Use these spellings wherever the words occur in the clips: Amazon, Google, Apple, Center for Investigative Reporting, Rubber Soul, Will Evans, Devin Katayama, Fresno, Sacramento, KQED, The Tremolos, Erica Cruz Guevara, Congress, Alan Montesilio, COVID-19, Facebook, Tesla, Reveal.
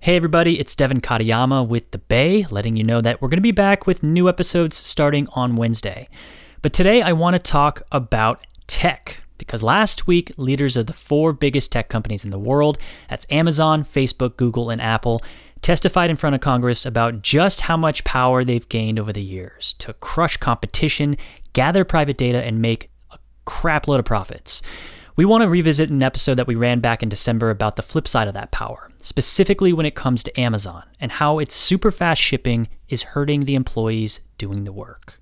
Hey everybody, it's Devin Katayama with The Bay, letting you know that we're going to be back with new episodes starting on Wednesday. But today I want to talk about tech, because last week leaders of the four biggest tech companies in the world, that's Amazon, Facebook, Google, and Apple, testified in front of Congress about just how much power they've gained over the years to crush competition, gather private data, and make a crapload of profits. We want to revisit an episode that we ran back in December about the flip side of that power, specifically when it comes to Amazon and how its super fast shipping is hurting the employees doing the work.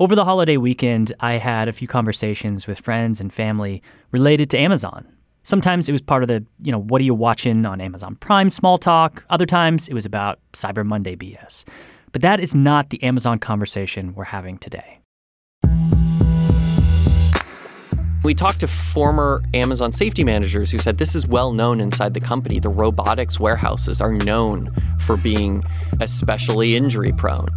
Over the holiday weekend, I had a few conversations with friends and family related to Amazon. Sometimes it was part of the, what are you watching on Amazon Prime small talk. Other times it was about Cyber Monday BS. But that is not the Amazon conversation we're having today. We talked to former Amazon safety managers who said this is well known inside the company. The robotics warehouses are known for being especially injury prone.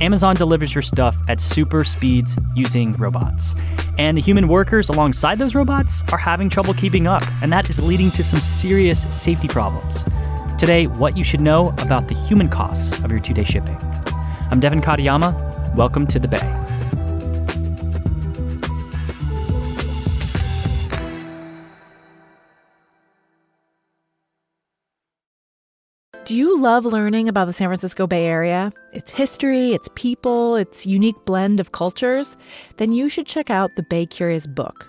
Amazon delivers your stuff at super speeds using robots. And the human workers alongside those robots are having trouble keeping up, and that is leading to some serious safety problems. Today, what you should know about the human costs of your two-day shipping. I'm Devin Katayama. Welcome to The Bay. Do you love learning about the San Francisco Bay Area? Its history, its people, its unique blend of cultures? Then you should check out the Bay Curious book.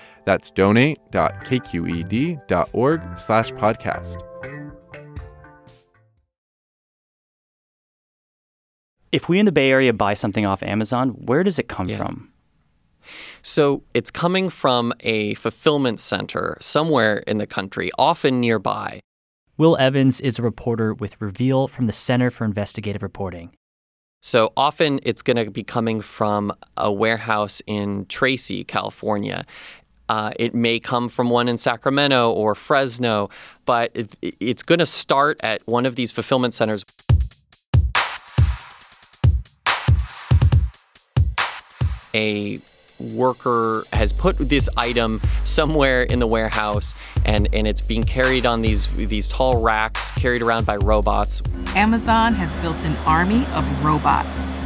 That's donate.kqed.org/podcast. If we in the Bay Area buy something off Amazon, where does it come from? So it's coming from a fulfillment center somewhere in the country, often nearby. Will Evans is a reporter with Reveal from the Center for Investigative Reporting. So often it's going to be coming from a warehouse in Tracy, California. It may come from one in Sacramento or Fresno, but it's going to start at one of these fulfillment centers. A worker has put this item somewhere in the warehouse, and it's being carried on these tall racks, carried around by robots. Amazon has built an army of robots.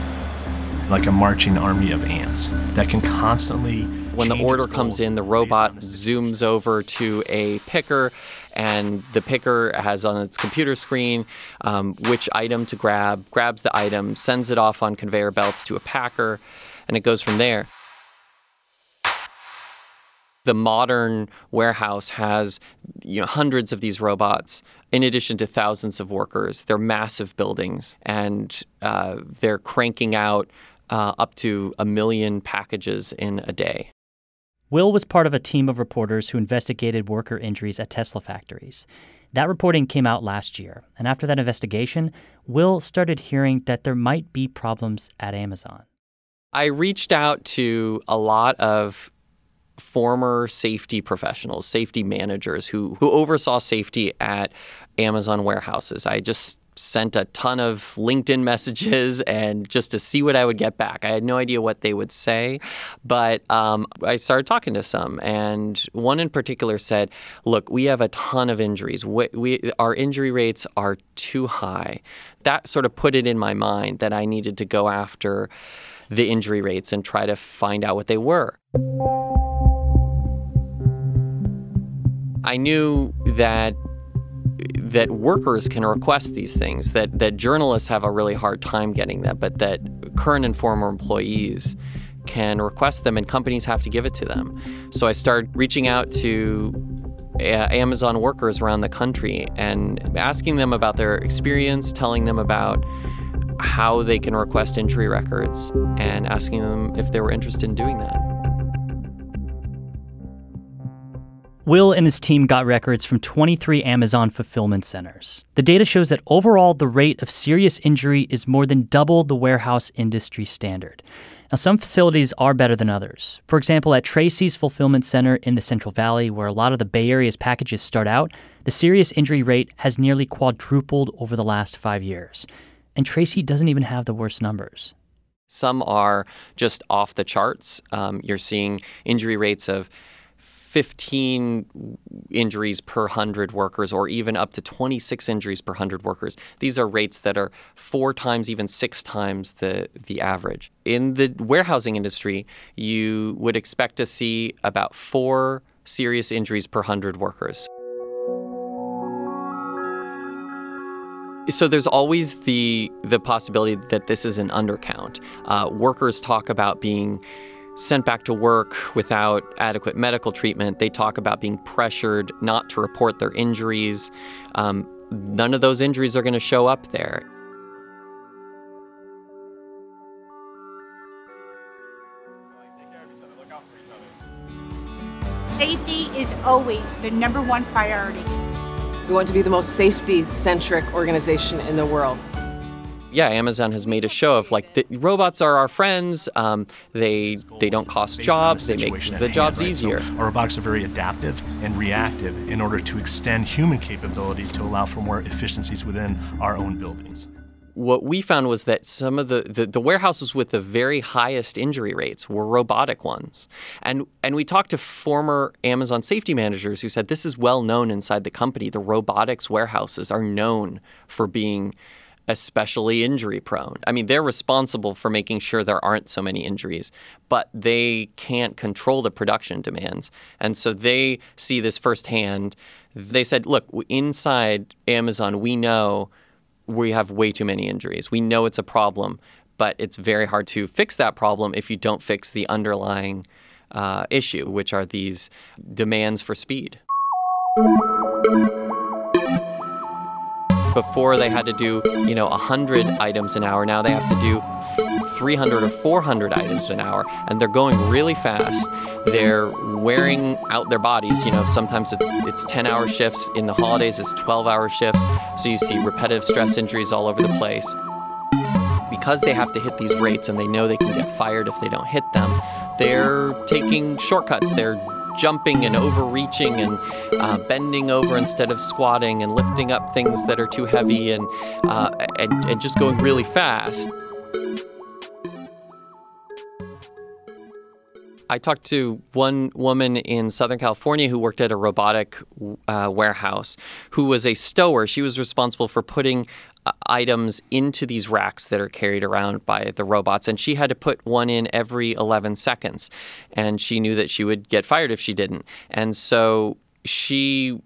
Like a marching army of ants that can constantly... When the order comes in, the robot zooms over to a picker, and the picker has on its computer screen which item to grab, grabs the item, sends it off on conveyor belts to a packer, and it goes from there. The modern warehouse has, hundreds of these robots, in addition to thousands of workers. They're massive buildings, and they're cranking out up to 1 million packages in a day. Will was part of a team of reporters who investigated worker injuries at Tesla factories. That reporting came out last year, and after that investigation, Will started hearing that there might be problems at Amazon. I reached out to a lot of former safety professionals, safety managers who oversaw safety at Amazon warehouses. I just sent a ton of LinkedIn messages and just to see what I would get back. I had no idea what they would say, but I started talking to some, and one in particular said, look, we have a ton of injuries. Our injury rates are too high. That sort of put it in my mind that I needed to go after the injury rates and try to find out what they were. I knew that workers can request these things, that journalists have a really hard time getting them, but that current and former employees can request them and companies have to give it to them. So I started reaching out to Amazon workers around the country and asking them about their experience, telling them about how they can request injury records, and asking them if they were interested in doing that. Will and his team got records from 23 Amazon fulfillment centers. The data shows that overall the rate of serious injury is more than double the warehouse industry standard. Now, some facilities are better than others. For example, at Tracy's fulfillment center in the Central Valley, where a lot of the Bay Area's packages start out, the serious injury rate has nearly quadrupled over the last 5 years. And Tracy doesn't even have the worst numbers. Some are just off the charts. You're seeing injury rates of 15 injuries per 100 workers, or even up to 26 injuries per 100 workers. These are rates that are 4 times, even 6 times the average. In the warehousing industry, you would expect to see about 4 serious injuries per 100 workers. So there's always the possibility that this is an undercount. Workers talk about being sent back to work without adequate medical treatment. They talk about being pressured not to report their injuries. None of those injuries are going to show up there. Safety is always the number one priority. We want to be the most safety-centric organization in the world. Yeah, Amazon has made a show of, the robots are our friends. They don't cost jobs. They make the jobs easier. So our robotics are very adaptive and reactive in order to extend human capability to allow for more efficiencies within our own buildings. What we found was that some of the warehouses with the very highest injury rates were robotic ones. And we talked to former Amazon safety managers who said this is well known inside the company. The robotics warehouses are known for being especially injury prone. I mean, they're responsible for making sure there aren't so many injuries, but they can't control the production demands. And so they see this firsthand. They said, look, inside Amazon, we know we have way too many injuries. We know it's a problem, but it's very hard to fix that problem if you don't fix the underlying issue, which are these demands for speed. Before they had to do, 100 items an hour. Now they have to do 300 or 400 items an hour, and they're going really fast. They're wearing out their bodies. Sometimes it's 10-hour shifts. In the holidays, it's 12-hour shifts. So you see repetitive stress injuries all over the place. Because they have to hit these rates and they know they can get fired if they don't hit them, they're taking shortcuts. They're jumping and overreaching and bending over instead of squatting and lifting up things that are too heavy and just going really fast. I talked to one woman in Southern California who worked at a robotic warehouse who was a stower. She was responsible for putting items into these racks that are carried around by the robots, and she had to put one in every 11 seconds. And she knew that she would get fired if she didn't. And so she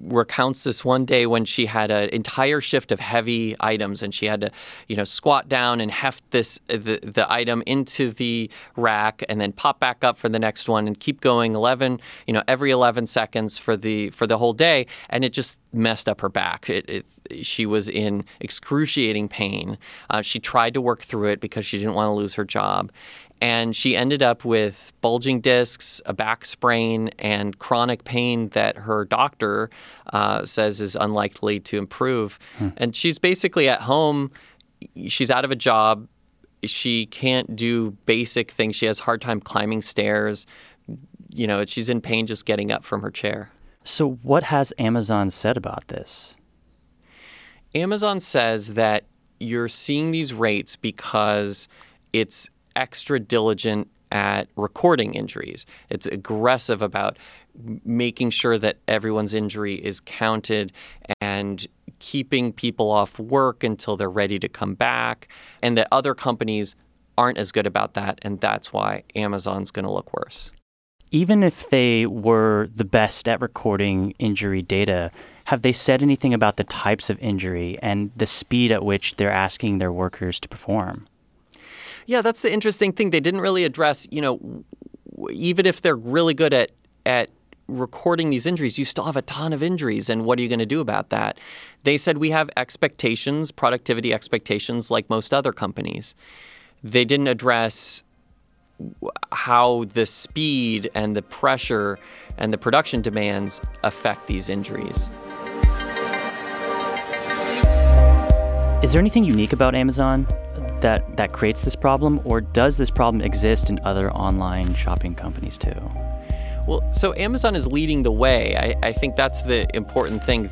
recounts this one day when she had an entire shift of heavy items, and she had to, squat down and heft the item into the rack, and then pop back up for the next one, and keep going every 11 seconds for the whole day, and it just messed up her back. She was in excruciating pain. She tried to work through it because she didn't want to lose her job. And she ended up with bulging discs, a back sprain, and chronic pain that her doctor says is unlikely to improve. And she's basically at home. She's out of a job. She can't do basic things. She has a hard time climbing stairs. She's in pain just getting up from her chair. So what has Amazon said about this? Amazon says that you're seeing these rates because it's extra diligent at recording injuries. It's aggressive about making sure that everyone's injury is counted and keeping people off work until they're ready to come back, and that other companies aren't as good about that, and that's why Amazon's going to look worse. Even if they were the best at recording injury data, have they said anything about the types of injury and the speed at which they're asking their workers to perform? Yeah, that's the interesting thing. They didn't really address, even if they're really good at recording these injuries, you still have a ton of injuries. And what are you going to do about that? They said we have expectations, productivity expectations, like most other companies. They didn't address how the speed and the pressure and the production demands affect these injuries. Is there anything unique about Amazon that creates this problem, or does this problem exist in other online shopping companies too? Well, so Amazon is leading the way. I think that's the important thing.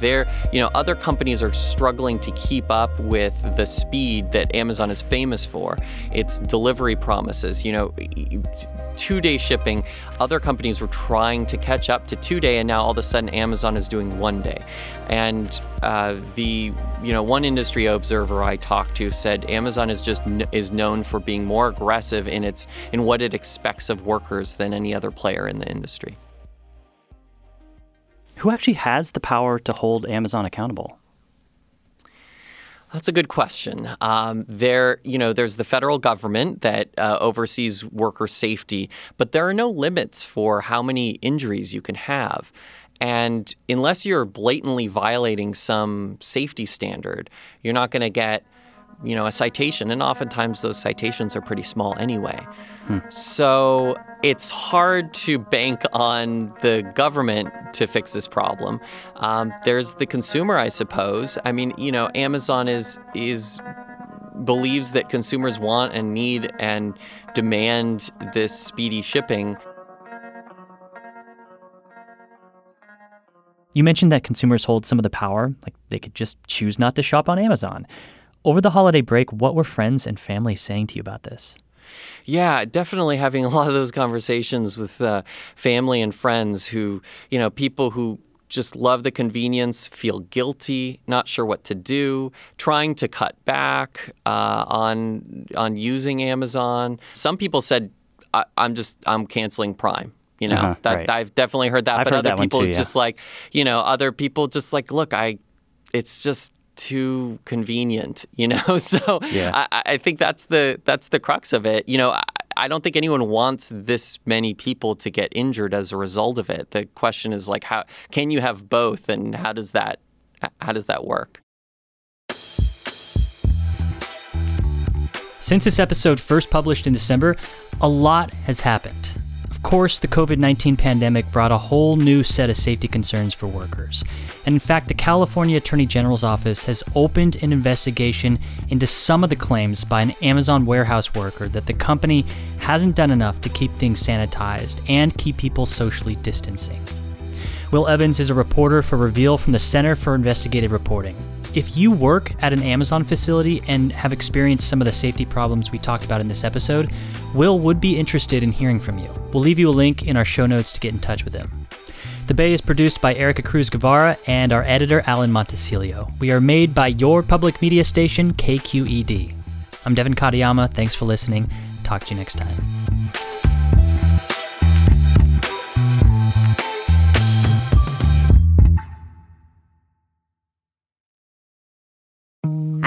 Other companies are struggling to keep up with the speed that Amazon is famous for. Its delivery promises, two-day shipping. Other companies were trying to catch up to two-day, and now all of a sudden Amazon is doing one-day. And one industry observer I talked to said Amazon is known for being more aggressive in what it expects of workers than any other player in the industry. Who actually has the power to hold Amazon accountable? That's a good question. There's the federal government that oversees worker safety, but there are no limits for how many injuries you can have. And unless you're blatantly violating some safety standard, you're not going to get a citation, and oftentimes those citations are pretty small anyway. So it's hard to bank on the government to fix this problem. There's the consumer, I suppose. I mean, Amazon believes that consumers want and need and demand this speedy shipping. You mentioned that consumers hold some of the power, like they could just choose not to shop on Amazon. Over the holiday break, what were friends and family saying to you about this? Yeah, definitely having a lot of those conversations with family and friends who, people who just love the convenience, feel guilty, not sure what to do, trying to cut back on using Amazon. Some people said, I'm canceling Prime. Right. I've definitely heard that. Other people just like, look, it's just too convenient, So yeah. I think that's the crux of it. I don't think anyone wants this many people to get injured as a result of it. The question is like, how can you have both, and how does that work? Since this episode first published in December, a lot has happened. Of course, the COVID-19 pandemic brought a whole new set of safety concerns for workers. And in fact, the California Attorney General's office has opened an investigation into some of the claims by an Amazon warehouse worker that the company hasn't done enough to keep things sanitized and keep people socially distancing. Will Evans is a reporter for Reveal from the Center for Investigative Reporting. If you work at an Amazon facility and have experienced some of the safety problems we talked about in this episode, Will would be interested in hearing from you. We'll leave you a link in our show notes to get in touch with him. The Bay is produced by Erica Cruz Guevara and our editor, Alan Montesilio. We are made by your public media station, KQED. I'm Devin Katayama. Thanks for listening. Talk to you next time.